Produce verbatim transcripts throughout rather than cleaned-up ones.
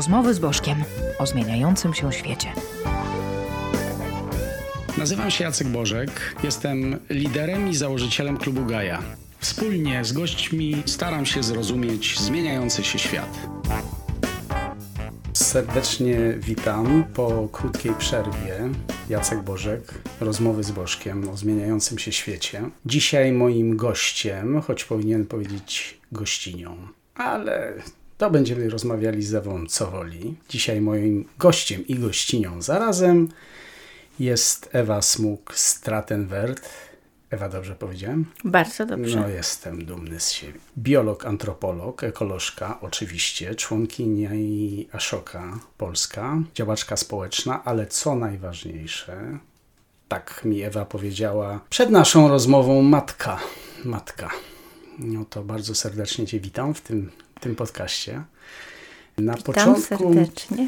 Rozmowy z Bożkiem o zmieniającym się świecie. Nazywam się Jacek Bożek, jestem liderem i założycielem klubu Gaja. Wspólnie z gośćmi staram się zrozumieć zmieniający się świat. Serdecznie witam po krótkiej przerwie. Jacek Bożek, Rozmowy z Bożkiem o zmieniającym się świecie. Dzisiaj moim gościem, choć powinien powiedzieć gościnią, ale to będziemy rozmawiali z Ewą, co woli. Dzisiaj moim gościem i gościnią zarazem jest Ewa Smuk Stratenwert. Ewa, dobrze powiedziałem? Bardzo dobrze. No, jestem dumny z siebie. Biolog, antropolog, ekolożka, oczywiście, członkini Ashoka Polska, działaczka społeczna, ale co najważniejsze, tak mi Ewa powiedziała, przed naszą rozmową matka, matka. No to bardzo serdecznie Cię witam w tym, w tym podcaście. Na początku,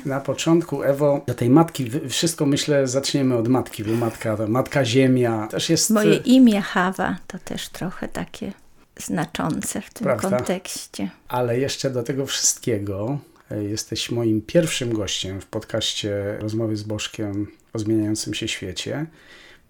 na początku, Ewo, do tej matki, wszystko myślę, zaczniemy od matki, bo matka, matka ziemia też jest... Moje imię Hawa to też trochę takie znaczące w tym Prawda? kontekście. Ale jeszcze do tego wszystkiego jesteś moim pierwszym gościem w podcaście Rozmowy z Bożkiem o zmieniającym się świecie.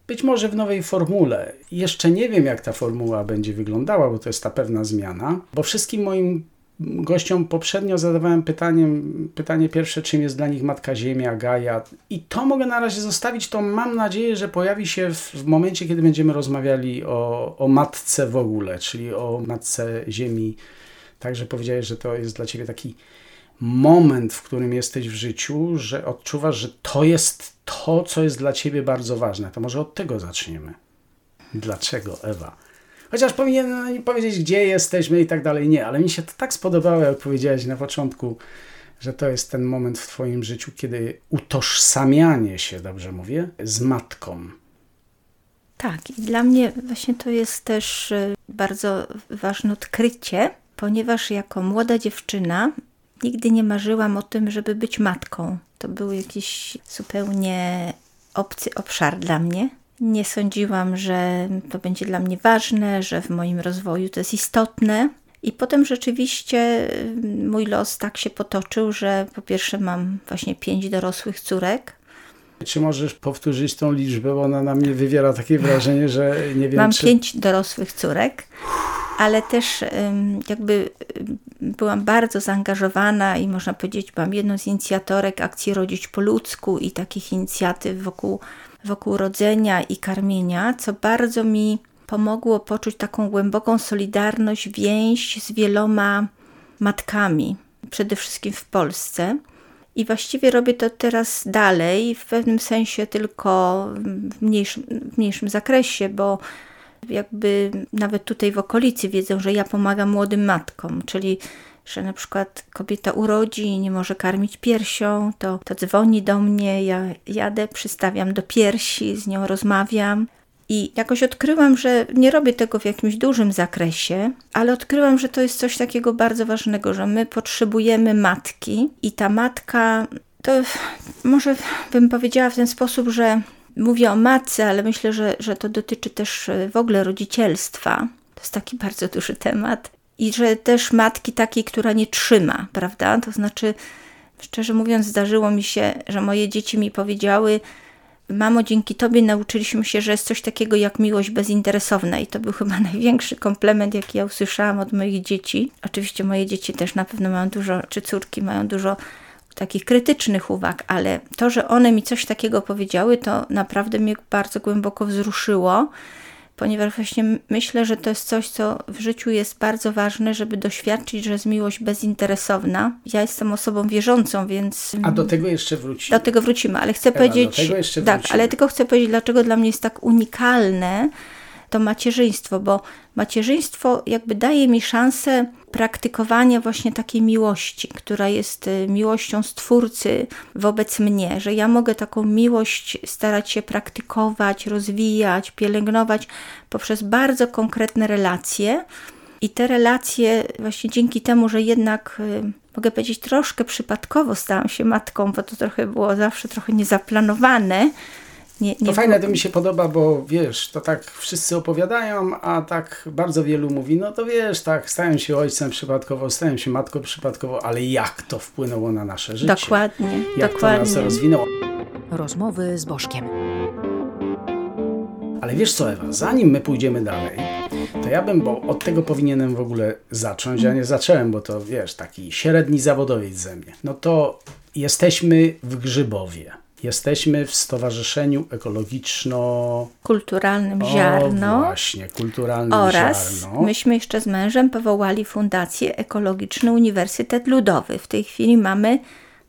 Być może w nowej formule. Jeszcze nie wiem, jak ta formuła będzie wyglądała, bo to jest ta pewna zmiana, bo wszystkim moim gościom poprzednio zadawałem pytaniem, pytanie pierwsze, czym jest dla nich Matka Ziemia, Gaja. I to mogę na razie zostawić, to mam nadzieję, że pojawi się w, w momencie, kiedy będziemy rozmawiali o, o matce w ogóle, czyli o Matce Ziemi. Także powiedziałeś, że to jest dla Ciebie taki moment, w którym jesteś w życiu, że odczuwasz, że to jest to, co jest dla Ciebie bardzo ważne. To może od tego zaczniemy. Dlaczego, Ewa? Chociaż powinienem powiedzieć, gdzie jesteśmy i tak dalej. Nie, ale mi się to tak spodobało, jak powiedziałeś na początku, że to jest ten moment w Twoim życiu, kiedy utożsamianie się, dobrze mówię, z matką. Tak, i dla mnie właśnie to jest też bardzo ważne odkrycie, ponieważ jako młoda dziewczyna nigdy nie marzyłam o tym, żeby być matką. To był jakiś zupełnie obcy obszar dla mnie. Nie sądziłam, że to będzie dla mnie ważne, że w moim rozwoju to jest istotne. I potem rzeczywiście mój los tak się potoczył, że po pierwsze mam właśnie pięć dorosłych córek. Czy możesz powtórzyć tą liczbę, bo ona na mnie wywiera takie wrażenie, że nie wiem, mam czy... pięć dorosłych córek, ale też jakby byłam bardzo zaangażowana i można powiedzieć, byłam jedną z inicjatorek akcji Rodzić po ludzku i takich inicjatyw wokół wokół rodzenia i karmienia, co bardzo mi pomogło poczuć taką głęboką solidarność, więź z wieloma matkami, przede wszystkim w Polsce. I właściwie robię to teraz dalej, w pewnym sensie tylko w mniejszym, w mniejszym zakresie, bo jakby nawet tutaj w okolicy wiedzą, że ja pomagam młodym matkom, czyli że na przykład kobieta urodzi i nie może karmić piersią, to, to dzwoni do mnie, ja jadę, przystawiam do piersi, z nią rozmawiam. I jakoś odkryłam, że nie robię tego w jakimś dużym zakresie, ale odkryłam, że to jest coś takiego bardzo ważnego, że my potrzebujemy matki i ta matka, to może bym powiedziała w ten sposób, że mówię o matce, ale myślę, że, że to dotyczy też w ogóle rodzicielstwa. To jest taki bardzo duży temat. I że też matki takiej, która nie trzyma, prawda? To znaczy, szczerze mówiąc, zdarzyło mi się, że moje dzieci mi powiedziały: mamo, dzięki Tobie nauczyliśmy się, że jest coś takiego jak miłość bezinteresowna. I to był chyba największy komplement, jaki ja usłyszałam od moich dzieci. Oczywiście moje dzieci też na pewno mają dużo, czy córki mają dużo takich krytycznych uwag, ale to, że one mi coś takiego powiedziały, to naprawdę mnie bardzo głęboko wzruszyło. Ponieważ właśnie myślę, że to jest coś, co w życiu jest bardzo ważne, żeby doświadczyć, że jest miłość bezinteresowna. Ja jestem osobą wierzącą, więc... A do tego jeszcze wrócimy. Do tego wrócimy, ale chcę Ewa, powiedzieć... Do tego jeszcze tak, wrócimy. Ale tylko chcę powiedzieć, dlaczego dla mnie jest tak unikalne to macierzyństwo, bo macierzyństwo jakby daje mi szansę praktykowania właśnie takiej miłości, która jest miłością Stwórcy wobec mnie, że ja mogę taką miłość starać się praktykować, rozwijać, pielęgnować poprzez bardzo konkretne relacje i te relacje właśnie dzięki temu, że jednak mogę powiedzieć troszkę przypadkowo stałam się matką, bo to trochę było zawsze trochę niezaplanowane, Nie, nie to fajne, to mi się podoba, bo wiesz, to tak wszyscy opowiadają, a tak bardzo wielu mówi, no to wiesz, tak, stałem się ojcem przypadkowo, stałem się matką przypadkowo, ale jak to wpłynęło na nasze życie. Dokładnie. Jak dokładnie. To nas rozwinęło. Rozmowy z Bożkiem. Ale wiesz co, Ewa, zanim my pójdziemy dalej, to ja bym, bo od tego powinienem w ogóle zacząć, ja nie zacząłem, bo to wiesz, taki średni zawodowiec ze mnie. No to jesteśmy w Grzybowie. Jesteśmy w Stowarzyszeniu Ekologiczno-Kulturalnym Ziarno. O, właśnie, Kulturalnym oraz Ziarno. Oraz myśmy jeszcze z mężem powołali Fundację Ekologiczną Uniwersytet Ludowy. W tej chwili mamy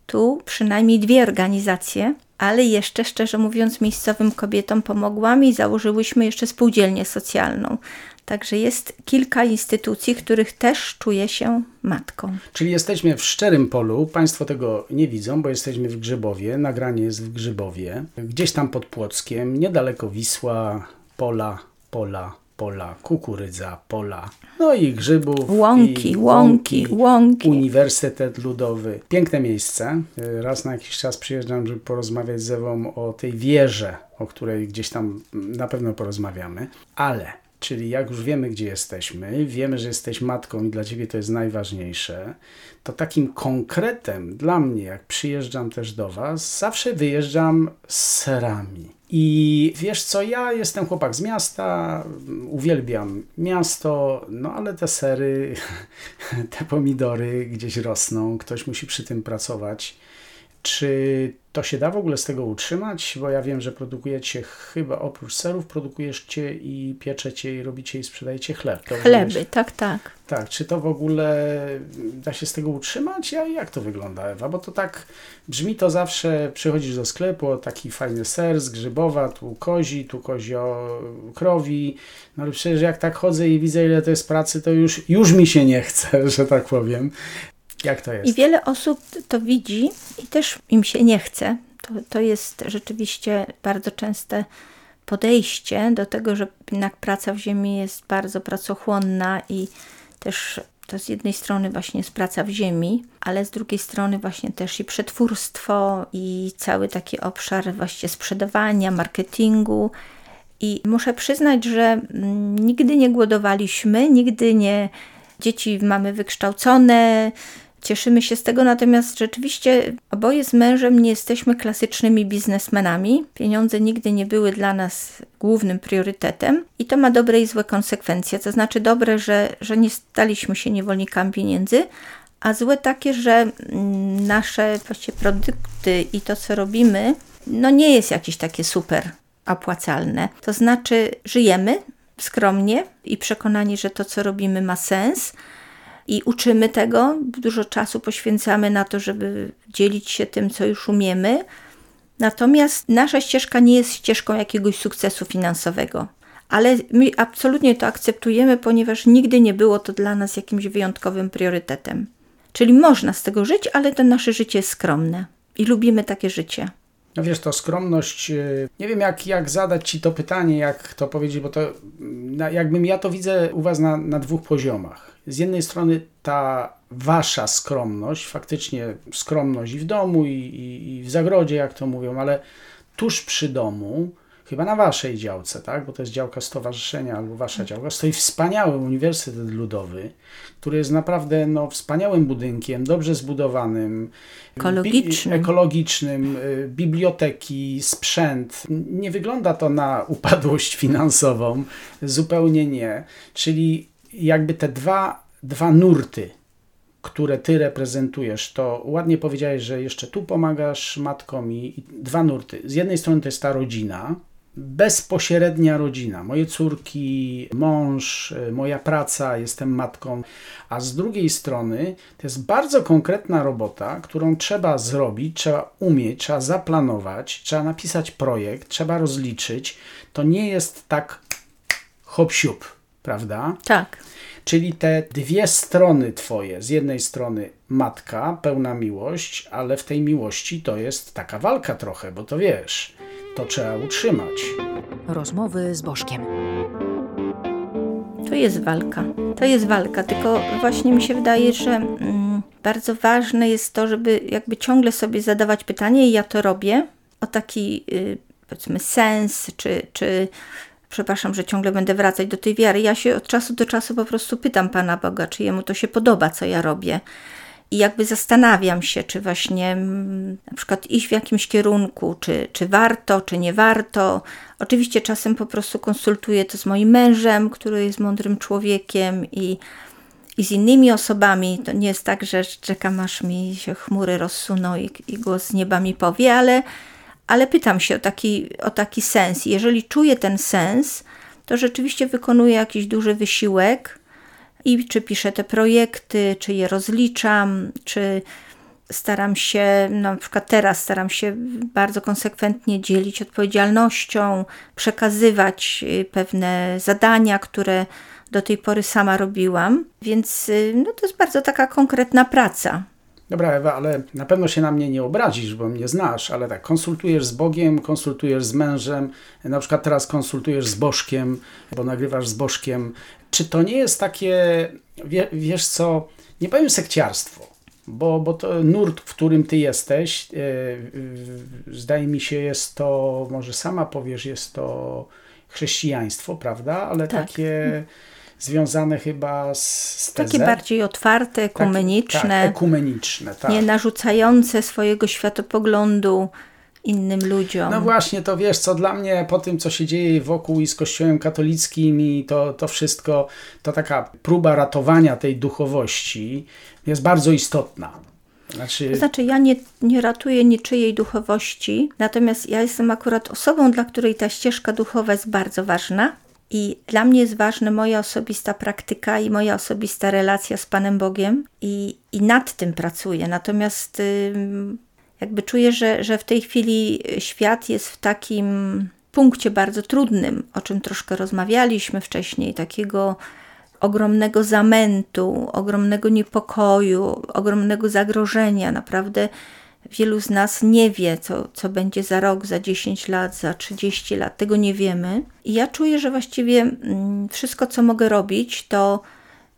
tu przynajmniej dwie organizacje, ale jeszcze szczerze mówiąc miejscowym kobietom pomogłam i założyłyśmy jeszcze spółdzielnię socjalną. Także jest kilka instytucji, których też czuję się matką. Czyli jesteśmy w szczerym polu, Państwo tego nie widzą, bo jesteśmy w Grzybowie, nagranie jest w Grzybowie, gdzieś tam pod Płockiem, niedaleko Wisła, pola, pola, pola, kukurydza, pola, no i grzybów. Łąki, i łąki, łąki. Uniwersytet Ludowy. Piękne miejsce. Raz na jakiś czas przyjeżdżam, żeby porozmawiać z Ewą o tej wieży, o której gdzieś tam na pewno porozmawiamy, ale... Czyli jak już wiemy, gdzie jesteśmy, wiemy, że jesteś matką i dla Ciebie to jest najważniejsze, to takim konkretem dla mnie, jak przyjeżdżam też do Was, zawsze wyjeżdżam z serami. I wiesz co, ja jestem chłopak z miasta, uwielbiam miasto, no ale te sery, te pomidory gdzieś rosną, ktoś musi przy tym pracować. Czy to się da w ogóle z tego utrzymać? Bo ja wiem, że produkujecie chyba oprócz serów, produkujecie i pieczecie i robicie i sprzedajecie chleb. To Chleby, również... tak, tak. Tak, czy to w ogóle da się z tego utrzymać? A jak to wygląda, Ewa? Bo to tak brzmi to zawsze, przychodzisz do sklepu, o taki fajny ser z Grzybowa, tu kozi, tu kozio krowi. No ale przecież jak tak chodzę i widzę, ile to jest pracy, to już, już mi się nie chce, że tak powiem. Jak to jest? I wiele osób to widzi i też im się nie chce. To, to jest rzeczywiście bardzo częste podejście do tego, że jednak praca w ziemi jest bardzo pracochłonna i też to z jednej strony właśnie jest praca w ziemi, ale z drugiej strony właśnie też i przetwórstwo i cały taki obszar właśnie sprzedawania, marketingu. I muszę przyznać, że nigdy nie głodowaliśmy, nigdy nie... Dzieci mamy wykształcone, cieszymy się z tego, natomiast rzeczywiście oboje z mężem nie jesteśmy klasycznymi biznesmenami. Pieniądze nigdy nie były dla nas głównym priorytetem i to ma dobre i złe konsekwencje. To znaczy dobre, że, że nie staliśmy się niewolnikami pieniędzy, a złe takie, że nasze właściwie produkty i to, co robimy, no nie jest jakieś takie super opłacalne. To znaczy żyjemy skromnie i przekonani, że to, co robimy, ma sens i uczymy tego. Dużo czasu poświęcamy na to, żeby dzielić się tym, co już umiemy. Natomiast nasza ścieżka nie jest ścieżką jakiegoś sukcesu finansowego, ale my absolutnie to akceptujemy, ponieważ nigdy nie było to dla nas jakimś wyjątkowym priorytetem. Czyli można z tego żyć, ale to nasze życie jest skromne i lubimy takie życie. No wiesz, to skromność, nie wiem jak, jak zadać Ci to pytanie, jak to powiedzieć, bo to jakbym ja to widzę u Was na, na dwóch poziomach. Z jednej strony ta Wasza skromność, faktycznie skromność i w domu i, i, i w zagrodzie, jak to mówią, ale tuż przy domu, chyba na Waszej działce, tak, bo to jest działka stowarzyszenia albo Wasza działka, stoi wspaniały Uniwersytet Ludowy, który jest naprawdę no, wspaniałym budynkiem, dobrze zbudowanym, ekologicznym. Bi- ekologicznym, biblioteki, sprzęt. Nie wygląda to na upadłość finansową, zupełnie nie. Czyli jakby te dwa, dwa nurty, które Ty reprezentujesz, to ładnie powiedziałeś, że jeszcze tu pomagasz matkom i, i dwa nurty. Z jednej strony to jest ta rodzina, bezpośrednia rodzina, moje córki, mąż, moja praca, jestem matką, a z drugiej strony to jest bardzo konkretna robota, którą trzeba zrobić, trzeba umieć, trzeba zaplanować, trzeba napisać projekt, trzeba rozliczyć. To nie jest tak hop-siup, prawda? Tak. Czyli te dwie strony Twoje, z jednej strony matka, pełna miłość, ale w tej miłości to jest taka walka trochę, bo to wiesz... To trzeba utrzymać. Rozmowy z Bożkiem. To jest walka. To jest walka, tylko właśnie mi się wydaje, że mm, bardzo ważne jest to, żeby jakby ciągle sobie zadawać pytanie, i ja to robię, o taki y, powiedzmy sens, czy, czy przepraszam, że ciągle będę wracać do tej wiary. Ja się od czasu do czasu po prostu pytam Pana Boga, czy Jemu to się podoba, co ja robię. I jakby zastanawiam się, czy właśnie na przykład iść w jakimś kierunku, czy, czy warto, czy nie warto. Oczywiście czasem po prostu konsultuję to z moim mężem, który jest mądrym człowiekiem i, i z innymi osobami. To nie jest tak, że czekam, aż mi się chmury rozsuną i, i głos z nieba mi powie, ale, ale pytam się o taki, o taki sens. Jeżeli czuję ten sens, to rzeczywiście wykonuję jakiś duży wysiłek, i czy piszę te projekty, czy je rozliczam, czy staram się, na przykład teraz staram się bardzo konsekwentnie dzielić odpowiedzialnością, przekazywać pewne zadania, które do tej pory sama robiłam. Więc no, to jest bardzo taka konkretna praca. Dobra Ewa, ale na pewno się na mnie nie obrazisz, bo mnie znasz, ale tak, konsultujesz z Bogiem, konsultujesz z mężem, na przykład teraz konsultujesz z Bożkiem, bo nagrywasz z Bożkiem. Czy to nie jest takie, wie, wiesz co, nie powiem sekciarstwo, bo, bo to nurt, w którym ty jesteś, yy, yy, zdaje mi się jest to, może sama powiesz, jest to chrześcijaństwo, prawda, ale tak. takie... Związane chyba z, z tezą. Takie bardziej otwarte, ekumeniczne. Takie, tak, ekumeniczne, tak. Nie narzucające swojego światopoglądu innym ludziom. No właśnie, to wiesz, co dla mnie po tym, co się dzieje wokół i z Kościołem katolickim i to, to wszystko, to taka próba ratowania tej duchowości jest bardzo istotna. Znaczy, to znaczy ja nie, nie ratuję niczyjej duchowości, natomiast ja jestem akurat osobą, dla której ta ścieżka duchowa jest bardzo ważna. I dla mnie jest ważna moja osobista praktyka i moja osobista relacja z Panem Bogiem i, i nad tym pracuję. Natomiast jakby czuję, że, że w tej chwili świat jest w takim punkcie bardzo trudnym, o czym troszkę rozmawialiśmy wcześniej, takiego ogromnego zamętu, ogromnego niepokoju, ogromnego zagrożenia. Naprawdę wielu z nas nie wie, co, co będzie za rok, za dziesięć lat, za trzydzieści lat. Tego nie wiemy. I ja czuję, że właściwie wszystko, co mogę robić, to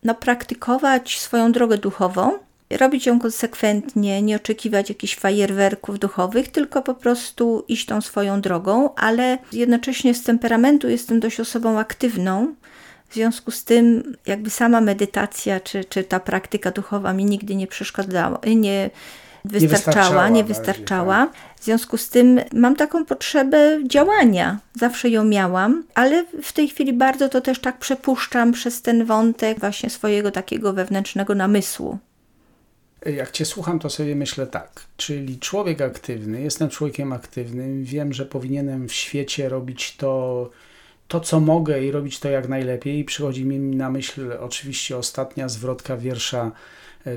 no, praktykować swoją drogę duchową, robić ją konsekwentnie, nie oczekiwać jakichś fajerwerków duchowych, tylko po prostu iść tą swoją drogą, ale jednocześnie z temperamentu jestem dość osobą aktywną. W związku z tym jakby sama medytacja czy, czy ta praktyka duchowa mi nigdy nie przeszkadzała, nie wystarczała, nie wystarczała. W związku z tym mam taką potrzebę działania. Zawsze ją miałam, ale w tej chwili bardzo to też tak przepuszczam przez ten wątek właśnie swojego takiego wewnętrznego namysłu. Jak Cię słucham, to sobie myślę tak, czyli człowiek aktywny, jestem człowiekiem aktywnym, wiem, że powinienem w świecie robić to, to co mogę i robić to jak najlepiej. Przychodzi mi na myśl oczywiście ostatnia zwrotka wiersza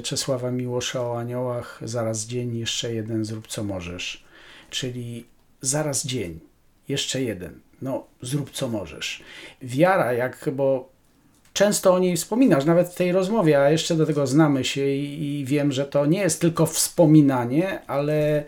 Czesława Miłosza o aniołach, zaraz dzień, jeszcze jeden, zrób co możesz. Czyli zaraz dzień, jeszcze jeden, no zrób co możesz. Wiara, jak, bo często o niej wspominasz, nawet w tej rozmowie, a jeszcze do tego znamy się i, i wiem, że to nie jest tylko wspominanie, ale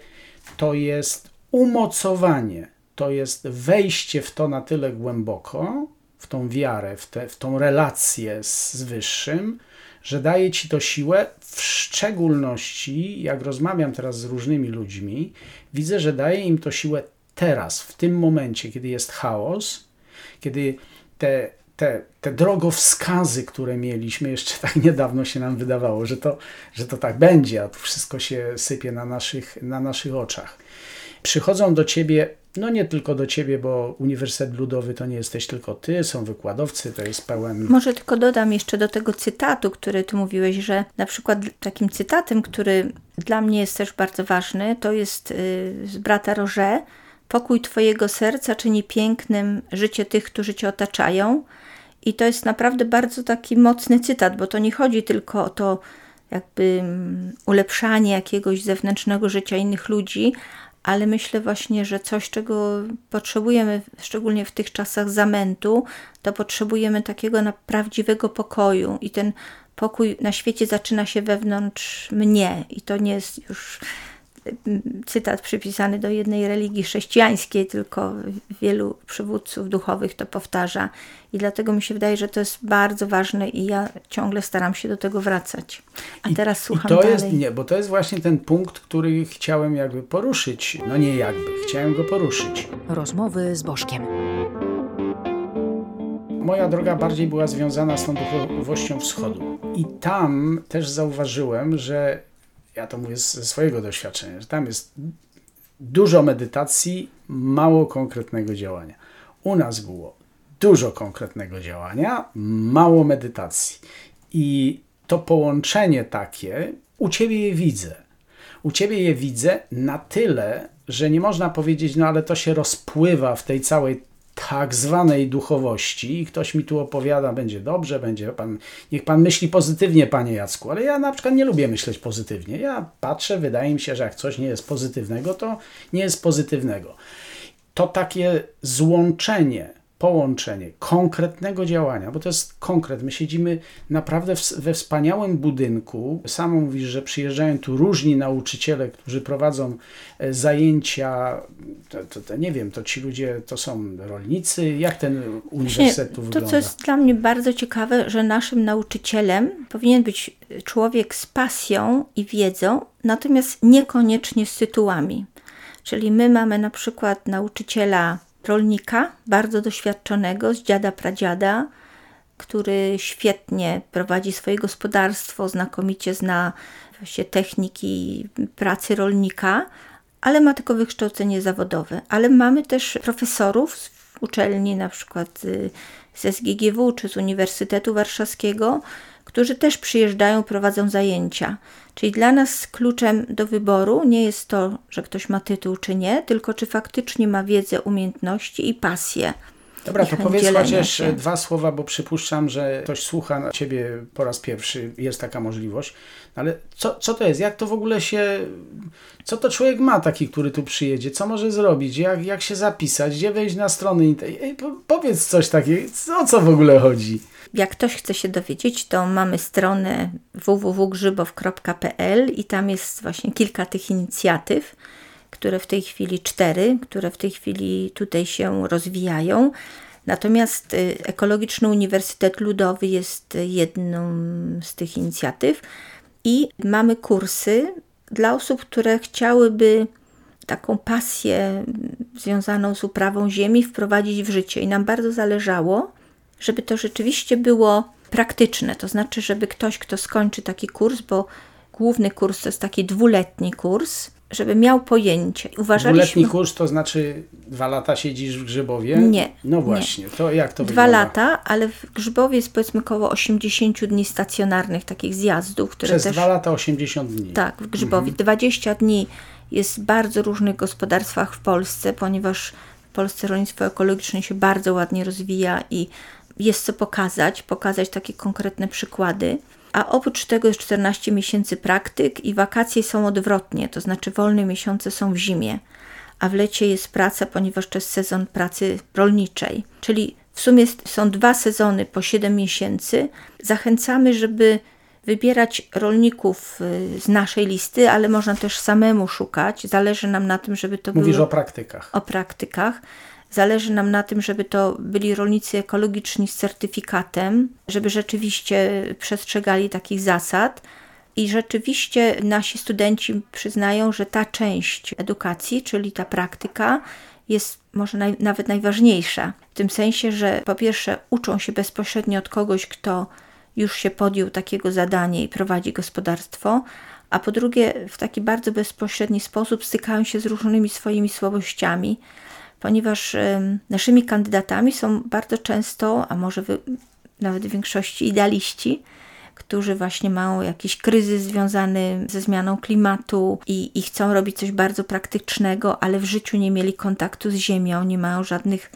to jest umocowanie, to jest wejście w to na tyle głęboko, w tą wiarę, w, te, w tą relację z, z wyższym, że daje ci to siłę, w szczególności, jak rozmawiam teraz z różnymi ludźmi, widzę, że daje im to siłę teraz, w tym momencie, kiedy jest chaos, kiedy te, te, te drogowskazy, które mieliśmy, jeszcze tak niedawno się nam wydawało, że to, że to tak będzie, a tu wszystko się sypie na naszych, na naszych oczach. Przychodzą do ciebie, no nie tylko do ciebie, bo Uniwersytet Ludowy to nie jesteś tylko ty, są wykładowcy, to jest pełen... Może tylko dodam jeszcze do tego cytatu, który ty mówiłeś, że na przykład takim cytatem, który dla mnie jest też bardzo ważny, to jest z Brata Roger. Pokój twojego serca czyni pięknym życie tych, którzy cię otaczają. I to jest naprawdę bardzo taki mocny cytat, bo to nie chodzi tylko o to jakby ulepszanie jakiegoś zewnętrznego życia innych ludzi, ale myślę właśnie, że coś, czego potrzebujemy, szczególnie w tych czasach zamętu, to potrzebujemy takiego prawdziwego pokoju. I ten pokój na świecie zaczyna się wewnątrz mnie. I to nie jest już cytat przypisany do jednej religii chrześcijańskiej, tylko wielu przywódców duchowych to powtarza i dlatego mi się wydaje, że to jest bardzo ważne i ja ciągle staram się do tego wracać. A I, teraz słucham to dalej. Jest, nie, bo to jest właśnie ten punkt, który chciałem jakby poruszyć. No nie jakby, chciałem go poruszyć. Rozmowy z Bożkiem. Moja droga bardziej była związana z tą duchowością wschodu. I tam też zauważyłem, że ja to mówię ze swojego doświadczenia, że tam jest dużo medytacji, mało konkretnego działania. U nas było dużo konkretnego działania, mało medytacji. I to połączenie takie, u Ciebie je widzę. U Ciebie je widzę na tyle, że nie można powiedzieć, no ale to się rozpływa w tej całej tak zwanej duchowości i ktoś mi tu opowiada, będzie dobrze, będzie pan, niech pan myśli pozytywnie, panie Jacku, ale ja na przykład nie lubię myśleć pozytywnie. Ja patrzę, wydaje mi się, że jak coś nie jest pozytywnego, to nie jest pozytywnego. To takie złączenie, połączenie konkretnego działania, bo to jest konkret. My siedzimy naprawdę w, we wspaniałym budynku. Sama mówisz, że przyjeżdżają tu różni nauczyciele, którzy prowadzą zajęcia. To, to, to, nie wiem, to ci ludzie to są rolnicy. Jak ten uniwersytet tu to, wygląda? To, co jest dla mnie bardzo ciekawe, że naszym nauczycielem powinien być człowiek z pasją i wiedzą, natomiast niekoniecznie z tytułami. Czyli my mamy na przykład nauczyciela rolnika, bardzo doświadczonego, z dziada pradziada, który świetnie prowadzi swoje gospodarstwo, znakomicie zna właśnie techniki pracy rolnika, ale ma tylko wykształcenie zawodowe. Ale mamy też profesorów z uczelni, na przykład z S G G W czy z Uniwersytetu Warszawskiego, którzy też przyjeżdżają, prowadzą zajęcia. Czyli dla nas kluczem do wyboru nie jest to, że ktoś ma tytuł czy nie, tylko czy faktycznie ma wiedzę, umiejętności i pasję. Dobra, to powiedz chociaż dwa słowa, bo przypuszczam, że ktoś słucha Ciebie po raz pierwszy, jest taka możliwość. Ale co, co to jest? Jak to w ogóle się... Co to człowiek ma taki, który tu przyjedzie? Co może zrobić? Jak, jak się zapisać? Gdzie wejść na strony? Ej, powiedz coś takiego. O co w ogóle chodzi? Jak ktoś chce się dowiedzieć, to mamy stronę w w w kropka grzybow kropka p l i tam jest właśnie kilka tych inicjatyw, które w tej chwili cztery, które w tej chwili tutaj się rozwijają. Natomiast Ekologiczny Uniwersytet Ludowy jest jedną z tych inicjatyw i mamy kursy dla osób, które chciałyby taką pasję związaną z uprawą ziemi wprowadzić w życie. I nam bardzo zależało, żeby to rzeczywiście było praktyczne. To znaczy, żeby ktoś, kto skończy taki kurs, bo główny kurs to jest taki dwuletni kurs, żeby miał pojęcie. Uważaliśmy... Dwuletni kurs to znaczy dwa lata siedzisz w Grzybowie? Nie. No właśnie, nie. To jak to dwa wygląda? Dwa lata, ale w Grzybowie jest powiedzmy około osiemdziesiąt dni stacjonarnych takich zjazdów. Które Przez też... dwa lata osiemdziesiąt dni. Tak, w Grzybowie. Mhm. dwadzieścia dni jest w bardzo różnych gospodarstwach w Polsce, ponieważ w Polsce rolnictwo ekologiczne się bardzo ładnie rozwija i jest co pokazać, pokazać takie konkretne przykłady. A oprócz tego jest czternaście miesięcy praktyk i wakacje są odwrotnie, to znaczy wolne miesiące są w zimie, a w lecie jest praca, ponieważ to jest sezon pracy rolniczej. Czyli w sumie są dwa sezony po siedem miesięcy. Zachęcamy, żeby wybierać rolników z naszej listy, ale można też samemu szukać. Zależy nam na tym, żeby to było... Mówisz o praktykach. O praktykach. Zależy nam na tym, żeby to byli rolnicy ekologiczni z certyfikatem, żeby rzeczywiście przestrzegali takich zasad i rzeczywiście nasi studenci przyznają, że ta część edukacji, czyli ta praktyka jest może naj, nawet najważniejsza. W tym sensie, że po pierwsze uczą się bezpośrednio od kogoś, kto już się podjął takiego zadania i prowadzi gospodarstwo, a po drugie w taki bardzo bezpośredni sposób stykają się z różnymi swoimi słabościami, ponieważ y, naszymi kandydatami są bardzo często, a może wy, nawet w większości idealiści, którzy właśnie mają jakiś kryzys związany ze zmianą klimatu i, i chcą robić coś bardzo praktycznego, ale w życiu nie mieli kontaktu z ziemią, nie mają żadnych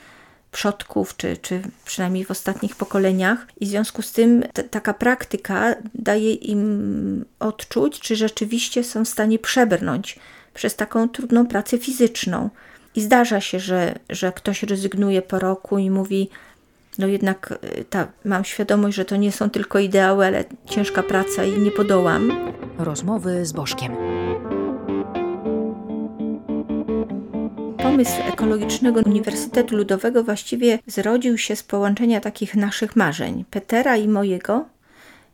przodków, czy, czy przynajmniej w ostatnich pokoleniach. I w związku z tym t- taka praktyka daje im odczuć, czy rzeczywiście są w stanie przebrnąć przez taką trudną pracę fizyczną. I zdarza się, że, że ktoś rezygnuje po roku i mówi, no jednak ta, mam świadomość, że to nie są tylko ideały, ale ciężka praca i nie podołam. Rozmowy z Bożkiem. pomysł Ekologicznego Uniwersytetu Ludowego właściwie zrodził się z połączenia takich naszych marzeń, Petera i mojego.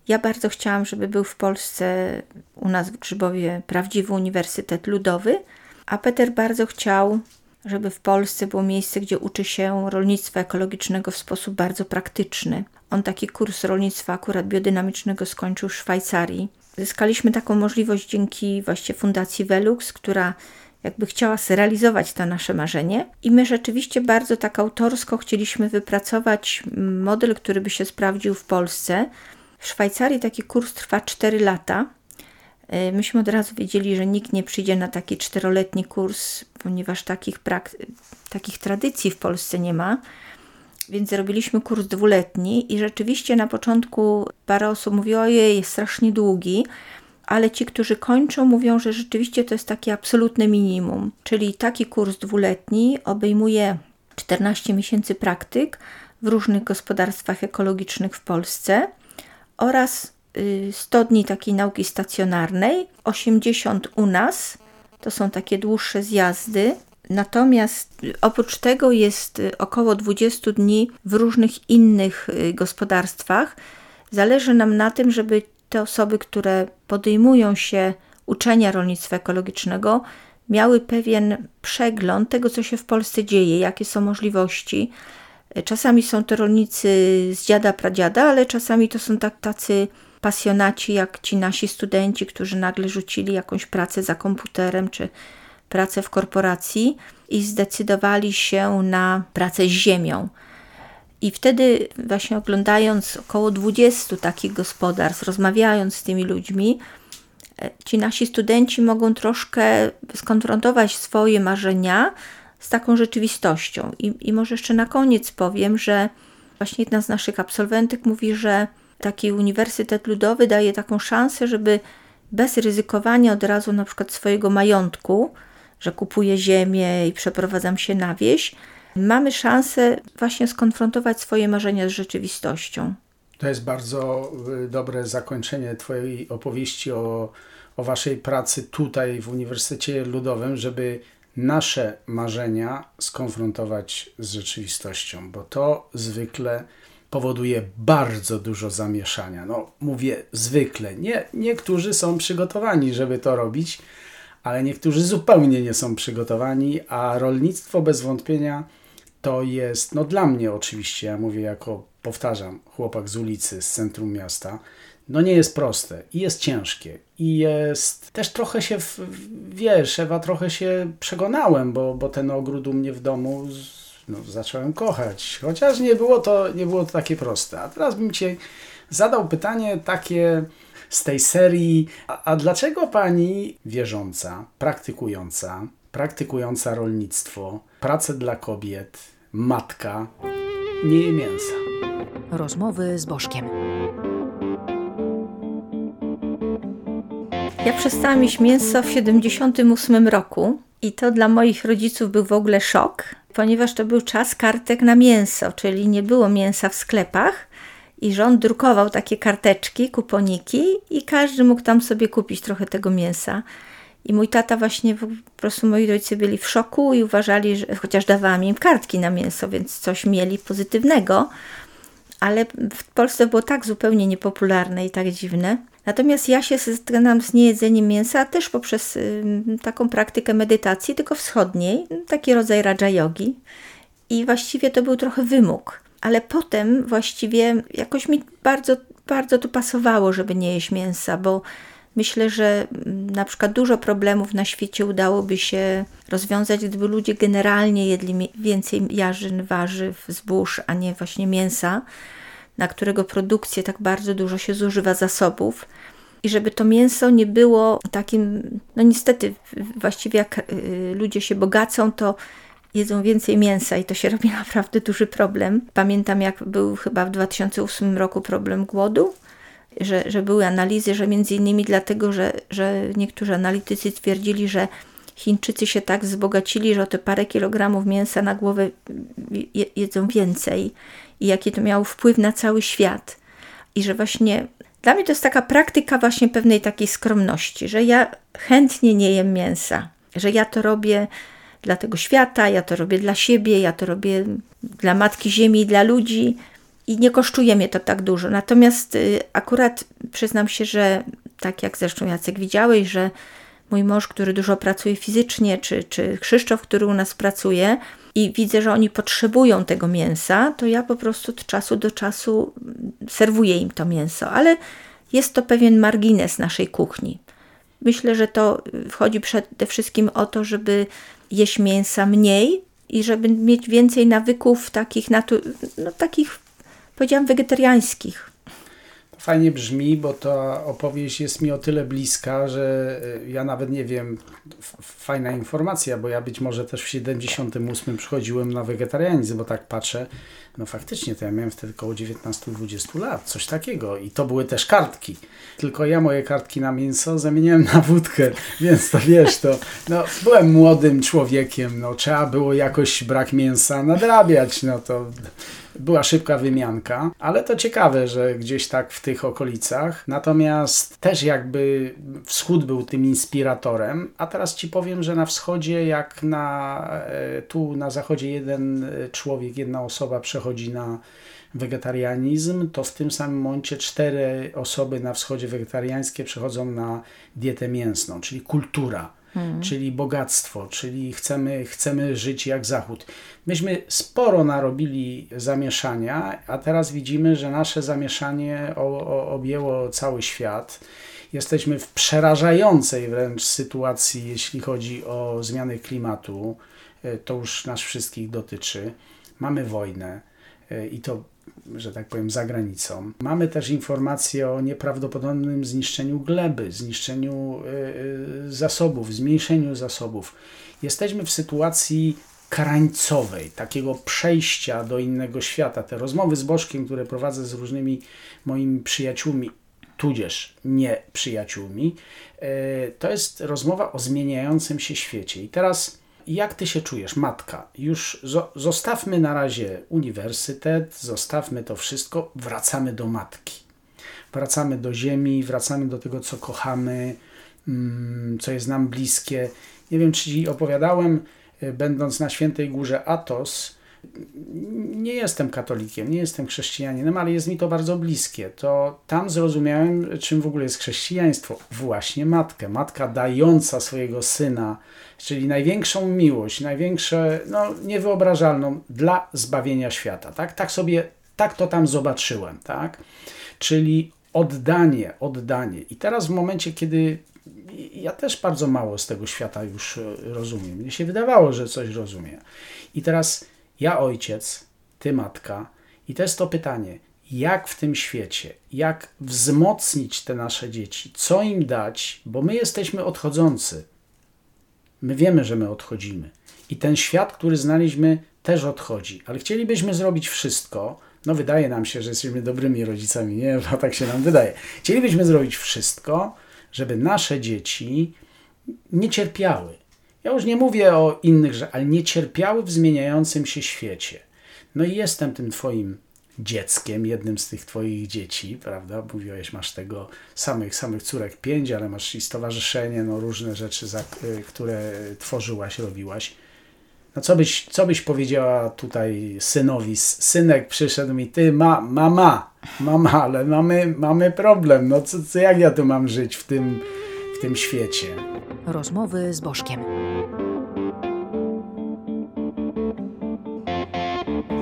Ja bardzo chciałam, żeby był w Polsce, u nas w Grzybowie, prawdziwy Uniwersytet Ludowy, a Peter bardzo chciał, żeby w Polsce było miejsce, gdzie uczy się rolnictwa ekologicznego w sposób bardzo praktyczny. On taki kurs rolnictwa akurat biodynamicznego skończył w Szwajcarii. Zyskaliśmy taką możliwość dzięki właśnie Fundacji Velux, która jakby chciała zrealizować to nasze marzenie i my rzeczywiście bardzo tak autorsko chcieliśmy wypracować model, który by się sprawdził w Polsce. W Szwajcarii taki kurs trwa cztery lata. Myśmy od razu wiedzieli, że nikt nie przyjdzie na taki czteroletni kurs, ponieważ takich, prak- takich tradycji w Polsce nie ma, więc zrobiliśmy kurs dwuletni i rzeczywiście na początku parę osób mówiło, ojej, jest strasznie długi, ale ci, którzy kończą, mówią, że rzeczywiście to jest takie absolutne minimum, czyli taki kurs dwuletni obejmuje czternaście miesięcy praktyk w różnych gospodarstwach ekologicznych w Polsce oraz sto dni takiej nauki stacjonarnej, osiemdziesiąt u nas, to są takie dłuższe zjazdy, natomiast oprócz tego jest około dwadzieścia dni w różnych innych gospodarstwach. Zależy nam na tym, żeby te osoby, które podejmują się uczenia rolnictwa ekologicznego, miały pewien przegląd tego, co się w Polsce dzieje, jakie są możliwości. Czasami są to rolnicy z dziada, pradziada, ale czasami to są tak tacy pasjonaci, jak ci nasi studenci, którzy nagle rzucili jakąś pracę za komputerem czy pracę w korporacji i zdecydowali się na pracę z ziemią. I wtedy właśnie oglądając około dwudziestu takich gospodarstw, rozmawiając z tymi ludźmi, ci nasi studenci mogą troszkę skonfrontować swoje marzenia z taką rzeczywistością. I, i może jeszcze na koniec powiem, że właśnie jedna z naszych absolwentek mówi, że taki Uniwersytet Ludowy daje taką szansę, żeby bez ryzykowania od razu na przykład swojego majątku, że kupuję ziemię i przeprowadzam się na wieś, mamy szansę właśnie skonfrontować swoje marzenia z rzeczywistością. To jest bardzo dobre zakończenie Twojej opowieści o, o Waszej pracy tutaj w Uniwersytecie Ludowym, żeby nasze marzenia skonfrontować z rzeczywistością, bo to zwykle powoduje bardzo dużo zamieszania. No mówię zwykle, nie, niektórzy są przygotowani, żeby to robić, ale niektórzy zupełnie nie są przygotowani, a rolnictwo bez wątpienia to jest, no dla mnie oczywiście, ja mówię jako, powtarzam, chłopak z ulicy, z centrum miasta, no nie jest proste i jest ciężkie i jest, też trochę się, w, wiesz, Ewa, trochę się przegonałem, bo, bo ten ogród u mnie w domu no, zacząłem kochać, chociaż nie było, to, nie było to takie proste. A teraz bym Cię zadał pytanie takie z tej serii, a, a dlaczego Pani wierząca, praktykująca, praktykująca rolnictwo, pracę dla kobiet, matka, nie je mięsa? Rozmowy z Bożkiem. Ja przestałam jeść mięso w siedemdziesiątym ósmym roku i to dla moich rodziców był w ogóle szok, ponieważ to był czas kartek na mięso, czyli nie było mięsa w sklepach i rząd drukował takie karteczki, kuponiki i każdy mógł tam sobie kupić trochę tego mięsa. I mój tata właśnie, po prostu moi rodzice byli w szoku i uważali, że chociaż dawałam im kartki na mięso, więc coś mieli pozytywnego, ale w Polsce było tak zupełnie niepopularne i tak dziwne. Natomiast ja się zetknęłam z niejedzeniem mięsa też poprzez y, taką praktykę medytacji, tylko wschodniej, taki rodzaj radża jogi. I właściwie to był trochę wymóg, ale potem właściwie jakoś mi bardzo, bardzo to pasowało, żeby nie jeść mięsa, bo myślę, że na przykład dużo problemów na świecie udałoby się rozwiązać, gdyby ludzie generalnie jedli więcej jarzyn, warzyw, zbóż, a nie właśnie mięsa, na którego produkcję tak bardzo dużo się zużywa zasobów. I żeby to mięso nie było takim, no niestety właściwie jak ludzie się bogacą, to jedzą więcej mięsa i to się robi naprawdę duży problem. Pamiętam, jak był chyba w dwa tysiące ósmym roku problem głodu, że, że były analizy, że między innymi dlatego, że, że niektórzy analitycy twierdzili, że Chińczycy się tak wzbogacili, że o te parę kilogramów mięsa na głowę jedzą więcej i jaki to miało wpływ na cały świat. I że właśnie dla mnie to jest taka praktyka właśnie pewnej takiej skromności, że ja chętnie nie jem mięsa, że ja to robię dla tego świata, ja to robię dla siebie, ja to robię dla Matki Ziemi, dla ludzi i nie kosztuje mnie to tak dużo. Natomiast akurat przyznam się, że tak jak zresztą Jacek widziałeś, że mój mąż, który dużo pracuje fizycznie, czy, czy Krzysztof, który u nas pracuje i widzę, że oni potrzebują tego mięsa, to ja po prostu od czasu do czasu serwuję im to mięso, ale jest to pewien margines naszej kuchni. Myślę, że to chodzi przede wszystkim o to, żeby jeść mięsa mniej i żeby mieć więcej nawyków takich, natu- no, takich powiedziałam, wegetariańskich. Fajnie brzmi, bo ta opowieść jest mi o tyle bliska, że ja nawet nie wiem, f- fajna informacja, bo ja być może też w siedemdziesiątym ósmym przychodziłem na wegetarianizm, bo tak patrzę, no faktycznie to ja miałem wtedy około dziewiętnaście dwadzieścia lat, coś takiego i to były też kartki, tylko ja moje kartki na mięso zamieniałem na wódkę, więc to wiesz, to no, byłem młodym człowiekiem, no trzeba było jakoś brak mięsa nadrabiać, no to... Była szybka wymianka, ale to ciekawe, że gdzieś tak w tych okolicach. Natomiast też jakby wschód był tym inspiratorem, a teraz ci powiem, że na wschodzie jak na tu na zachodzie jeden człowiek, jedna osoba przechodzi na wegetarianizm, to w tym samym momencie cztery osoby na wschodzie wegetariańskie przechodzą na dietę mięsną, czyli kultura. Hmm. Czyli bogactwo, czyli chcemy, chcemy żyć jak Zachód. Myśmy sporo narobili zamieszania, a teraz widzimy, że nasze zamieszanie o, o, objęło cały świat. Jesteśmy w przerażającej wręcz sytuacji, jeśli chodzi o zmiany klimatu. To już nas wszystkich dotyczy. Mamy wojnę i to, że tak powiem, za granicą. Mamy też informacje o nieprawdopodobnym zniszczeniu gleby, zniszczeniu y, zasobów, zmniejszeniu zasobów. Jesteśmy w sytuacji krańcowej, takiego przejścia do innego świata. Te rozmowy z Bożkiem, które prowadzę z różnymi moimi przyjaciółmi, tudzież nie przyjaciółmi, y, to jest rozmowa o zmieniającym się świecie. I teraz jak ty się czujesz, matka? Już zostawmy na razie uniwersytet, zostawmy to wszystko, wracamy do matki. Wracamy do ziemi, wracamy do tego, co kochamy, co jest nam bliskie. Nie wiem, czy ci opowiadałem, będąc na Świętej Górze Athos, nie jestem katolikiem, nie jestem chrześcijaninem, ale jest mi to bardzo bliskie. To tam zrozumiałem, czym w ogóle jest chrześcijaństwo. Właśnie matkę. Matka dająca swojego syna, czyli największą miłość, największe, no niewyobrażalną dla zbawienia świata. Tak, tak sobie, tak to tam zobaczyłem. Tak? Czyli oddanie, oddanie. I teraz w momencie, kiedy ja też bardzo mało z tego świata już rozumiem. Mnie się wydawało, że coś rozumiem. I teraz ja ojciec, ty matka i to jest to pytanie, jak w tym świecie, jak wzmocnić te nasze dzieci, co im dać, bo my jesteśmy odchodzący. My wiemy, że my odchodzimy i ten świat, który znaliśmy, też odchodzi, ale chcielibyśmy zrobić wszystko, no wydaje nam się, że jesteśmy dobrymi rodzicami, nie? Bo tak się nam wydaje. Chcielibyśmy zrobić wszystko, żeby nasze dzieci nie cierpiały. Ja już nie mówię o innych rzeczach, ale nie cierpiały w zmieniającym się świecie. No i jestem tym twoim dzieckiem, jednym z tych twoich dzieci, prawda? Mówiłeś, masz tego samych, samych córek pięć, ale masz i stowarzyszenie, no różne rzeczy, za, które tworzyłaś, robiłaś. No co byś, co byś powiedziała tutaj synowi? Synek przyszedł mi, ty ma, mama, mama, ale mamy, mamy problem. No co, co, jak ja tu mam żyć w tym... w tym świecie. Rozmowy z Bożkiem.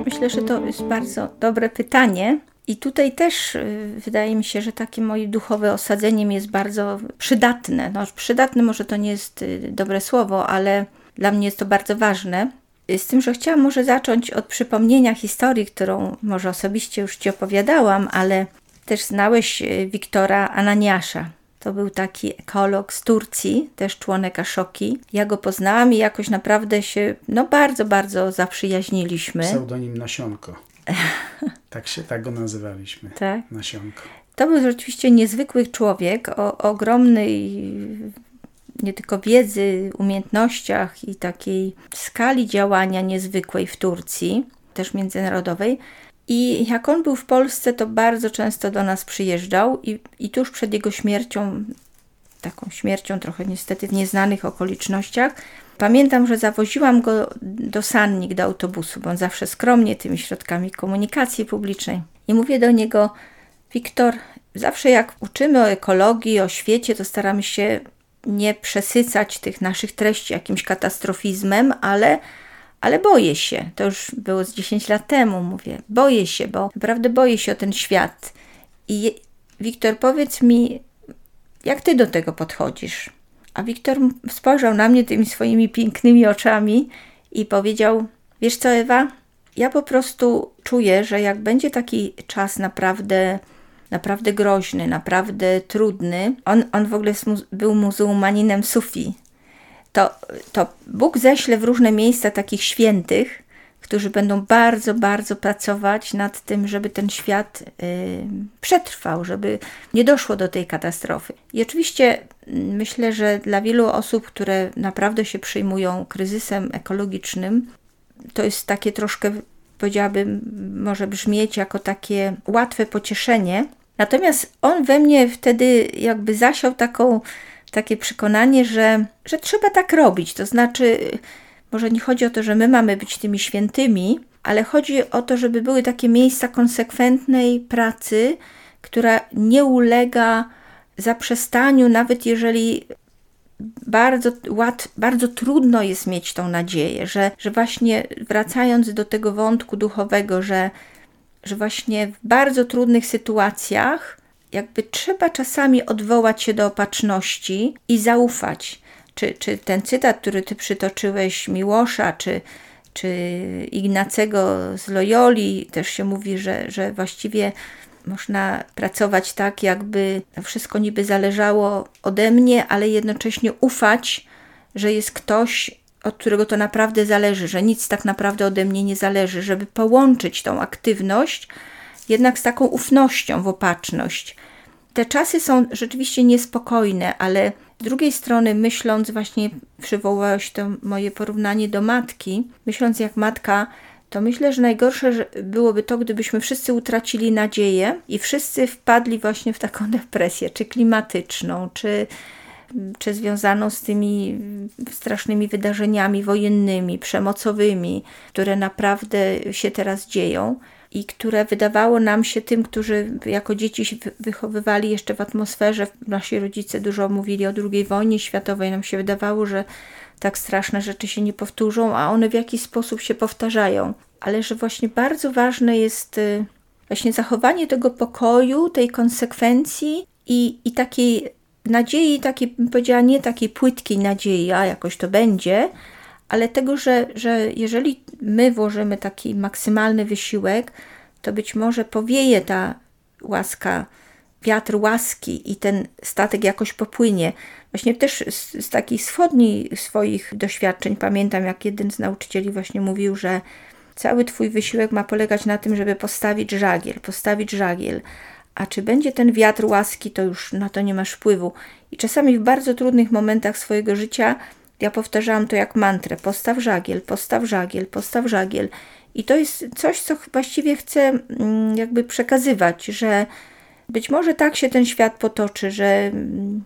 Myślę, że to jest bardzo dobre pytanie i tutaj też yy, wydaje mi się, że takie moje duchowe osadzenie mi jest bardzo przydatne. No, przydatne może to nie jest y, dobre słowo, ale dla mnie jest to bardzo ważne. Z tym, że chciałam może zacząć od przypomnienia historii, którą może osobiście już ci opowiadałam, ale też znałeś Wiktora Ananiasza. To był taki ekolog z Turcji, też członek Ashoki. Ja go poznałam i jakoś naprawdę się, no bardzo, bardzo zaprzyjaźniliśmy. Pseudonim Nasionko. Tak się, tak go nazywaliśmy. Tak? Nasionko. To był rzeczywiście niezwykły człowiek o, o ogromnej nie tylko wiedzy, umiejętnościach i takiej skali działania niezwykłej w Turcji, też międzynarodowej. I jak on był w Polsce, to bardzo często do nas przyjeżdżał i, i tuż przed jego śmiercią, taką śmiercią trochę niestety w nieznanych okolicznościach, Pamiętam, że zawoziłam go do Sannik, do autobusu, bo on zawsze skromnie tymi środkami komunikacji publicznej. I mówię do niego: Wiktor, zawsze jak uczymy o ekologii, o świecie, to staramy się nie przesycać tych naszych treści jakimś katastrofizmem, ale, ale boję się. To już było z dziesięć lat temu, mówię. Boję się, bo naprawdę boję się o ten świat. I Wiktor, powiedz mi, jak ty do tego podchodzisz? A Wiktor spojrzał na mnie tymi swoimi pięknymi oczami i powiedział: wiesz co, Ewa, ja po prostu czuję, że jak będzie taki czas naprawdę, naprawdę groźny, naprawdę trudny, on, on w ogóle był muzułmaninem sufi, to, to Bóg ześle w różne miejsca takich świętych, którzy będą bardzo, bardzo pracować nad tym, żeby ten świat y, przetrwał, żeby nie doszło do tej katastrofy. I oczywiście myślę, że dla wielu osób, które naprawdę się przyjmują kryzysem ekologicznym, to jest takie troszkę, powiedziałabym, może brzmieć jako takie łatwe pocieszenie. Natomiast on we mnie wtedy jakby zasiał taką, takie przekonanie, że, że trzeba tak robić, to znaczy... Może nie chodzi o to, że my mamy być tymi świętymi, ale chodzi o to, żeby były takie miejsca konsekwentnej pracy, która nie ulega zaprzestaniu, nawet jeżeli bardzo, łat, bardzo trudno jest mieć tą nadzieję, że, że właśnie wracając do tego wątku duchowego, że, że właśnie w bardzo trudnych sytuacjach jakby trzeba czasami odwołać się do opatrzności i zaufać. Czy, czy ten cytat, który ty przytoczyłeś, Miłosza, czy, czy Ignacego z Loyoli, też się mówi, że, że właściwie można pracować tak, jakby wszystko niby zależało ode mnie, ale jednocześnie ufać, że jest ktoś, od którego to naprawdę zależy, że nic tak naprawdę ode mnie nie zależy, żeby połączyć tą aktywność jednak z taką ufnością w opatrzność. Te czasy są rzeczywiście niespokojne, ale z drugiej strony, myśląc, właśnie przywołałeś to moje porównanie do matki, myśląc jak matka, to myślę, że najgorsze byłoby to, gdybyśmy wszyscy utracili nadzieję i wszyscy wpadli właśnie w taką depresję, czy klimatyczną, czy, czy związaną z tymi strasznymi wydarzeniami wojennymi, przemocowymi, które naprawdę się teraz dzieją. I które wydawało nam się tym, którzy jako dzieci się wychowywali jeszcze w atmosferze, nasi rodzice dużo mówili o drugiej wojnie światowej, nam się wydawało, że tak straszne rzeczy się nie powtórzą, a one w jakiś sposób się powtarzają. Ale że właśnie bardzo ważne jest właśnie zachowanie tego pokoju, tej konsekwencji i, i takiej nadziei, takiej, bym powiedziała, nie takiej płytkiej nadziei, a jakoś to będzie, ale tego, że, że jeżeli my włożymy taki maksymalny wysiłek, to być może powieje ta łaska, wiatr łaski i ten statek jakoś popłynie. Właśnie też z, z takich wschodnich swoich doświadczeń pamiętam, jak jeden z nauczycieli właśnie mówił, że cały twój wysiłek ma polegać na tym, żeby postawić żagiel, postawić żagiel. A czy będzie ten wiatr łaski, to już na to nie masz wpływu. I czasami w bardzo trudnych momentach swojego życia ja powtarzałam to jak mantrę: postaw żagiel, postaw żagiel, postaw żagiel. I to jest coś, co właściwie chcę jakby przekazywać, że być może tak się ten świat potoczy, że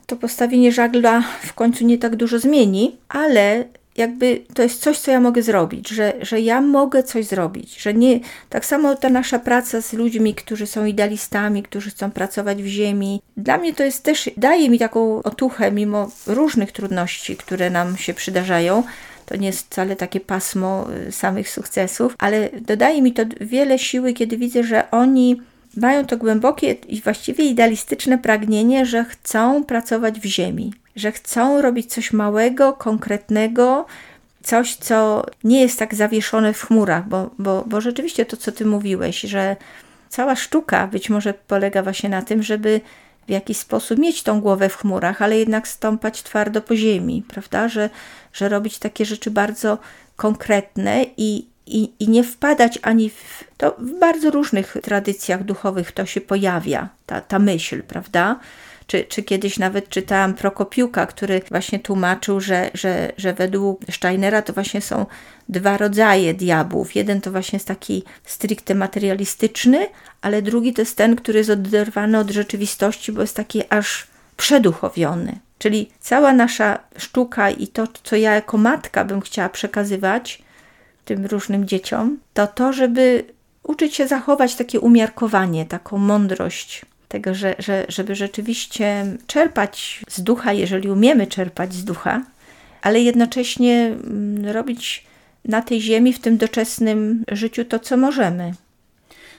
to postawienie żagla w końcu nie tak dużo zmieni, ale jakby to jest coś, co ja mogę zrobić, że, że ja mogę coś zrobić, że nie, tak samo ta nasza praca z ludźmi, którzy są idealistami, którzy chcą pracować w ziemi. Dla mnie to jest też, daje mi taką otuchę mimo różnych trudności, które nam się przydarzają. To nie jest wcale takie pasmo samych sukcesów, ale dodaje mi to wiele siły, kiedy widzę, że oni mają to głębokie i właściwie idealistyczne pragnienie, że chcą pracować w ziemi, że chcą robić coś małego, konkretnego, coś, co nie jest tak zawieszone w chmurach, bo, bo, bo rzeczywiście to, co ty mówiłeś, że cała sztuka być może polega właśnie na tym, żeby w jakiś sposób mieć tą głowę w chmurach, ale jednak stąpać twardo po ziemi, prawda, że, że robić takie rzeczy bardzo konkretne i I, I nie wpadać ani w... To w bardzo różnych tradycjach duchowych to się pojawia, ta, ta myśl, prawda? Czy, czy kiedyś nawet czytałam Prokopjuka, który właśnie tłumaczył, że, że, że według Steinera to właśnie są dwa rodzaje diabłów. Jeden to właśnie jest taki stricte materialistyczny, ale drugi to jest ten, który jest oderwany od rzeczywistości, bo jest taki aż przeduchowiony. Czyli cała nasza sztuka i to, co ja jako matka bym chciała przekazywać tym różnym dzieciom, to to, żeby uczyć się zachować takie umiarkowanie, taką mądrość tego, że, że, żeby rzeczywiście czerpać z ducha, jeżeli umiemy czerpać z ducha, ale jednocześnie robić na tej ziemi, w tym doczesnym życiu to, co możemy.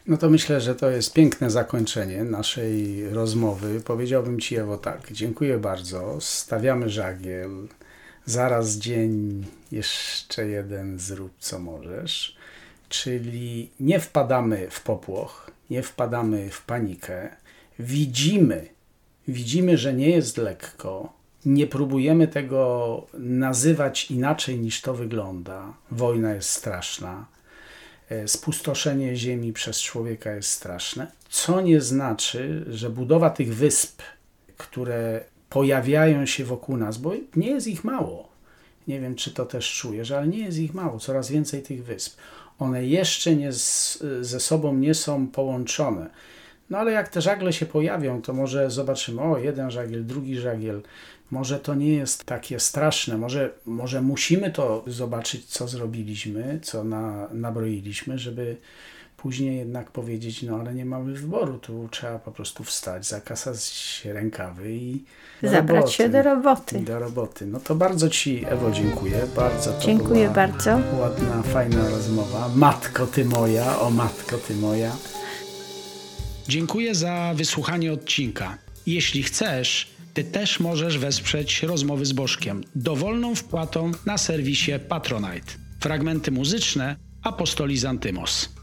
No to myślę, że to jest piękne zakończenie naszej rozmowy. Powiedziałbym Ci, Ewo, tak, dziękuję bardzo, stawiamy żagiel, zaraz dzień, jeszcze jeden, zrób co możesz, czyli nie wpadamy w popłoch, nie wpadamy w panikę, widzimy, widzimy, że nie jest lekko, nie próbujemy tego nazywać inaczej niż to wygląda, wojna jest straszna, spustoszenie ziemi przez człowieka jest straszne, co nie znaczy, że budowa tych wysp, które pojawiają się wokół nas, bo nie jest ich mało, nie wiem, czy to też czujesz, ale nie jest ich mało, coraz więcej tych wysp. One jeszcze nie z, ze sobą nie są połączone. No ale jak te żagle się pojawią, to może zobaczymy, o, jeden żagiel, drugi żagiel, może to nie jest takie straszne, może, może musimy to zobaczyć, co zrobiliśmy, co na, nabroiliśmy, żeby później jednak powiedzieć, no ale nie mamy wyboru, tu trzeba po prostu wstać, zakasać rękawy i zabrać roboty, się do roboty. do roboty. No to bardzo Ci, Ewo, dziękuję. Bardzo to dziękuję była bardzo. Ładna, fajna rozmowa. Matko Ty moja, o matko Ty moja. Dziękuję za wysłuchanie odcinka. Jeśli chcesz, Ty też możesz wesprzeć Rozmowy z Bożkiem dowolną wpłatą na serwisie Patronite. Fragmenty muzyczne Apostoli Zantymos.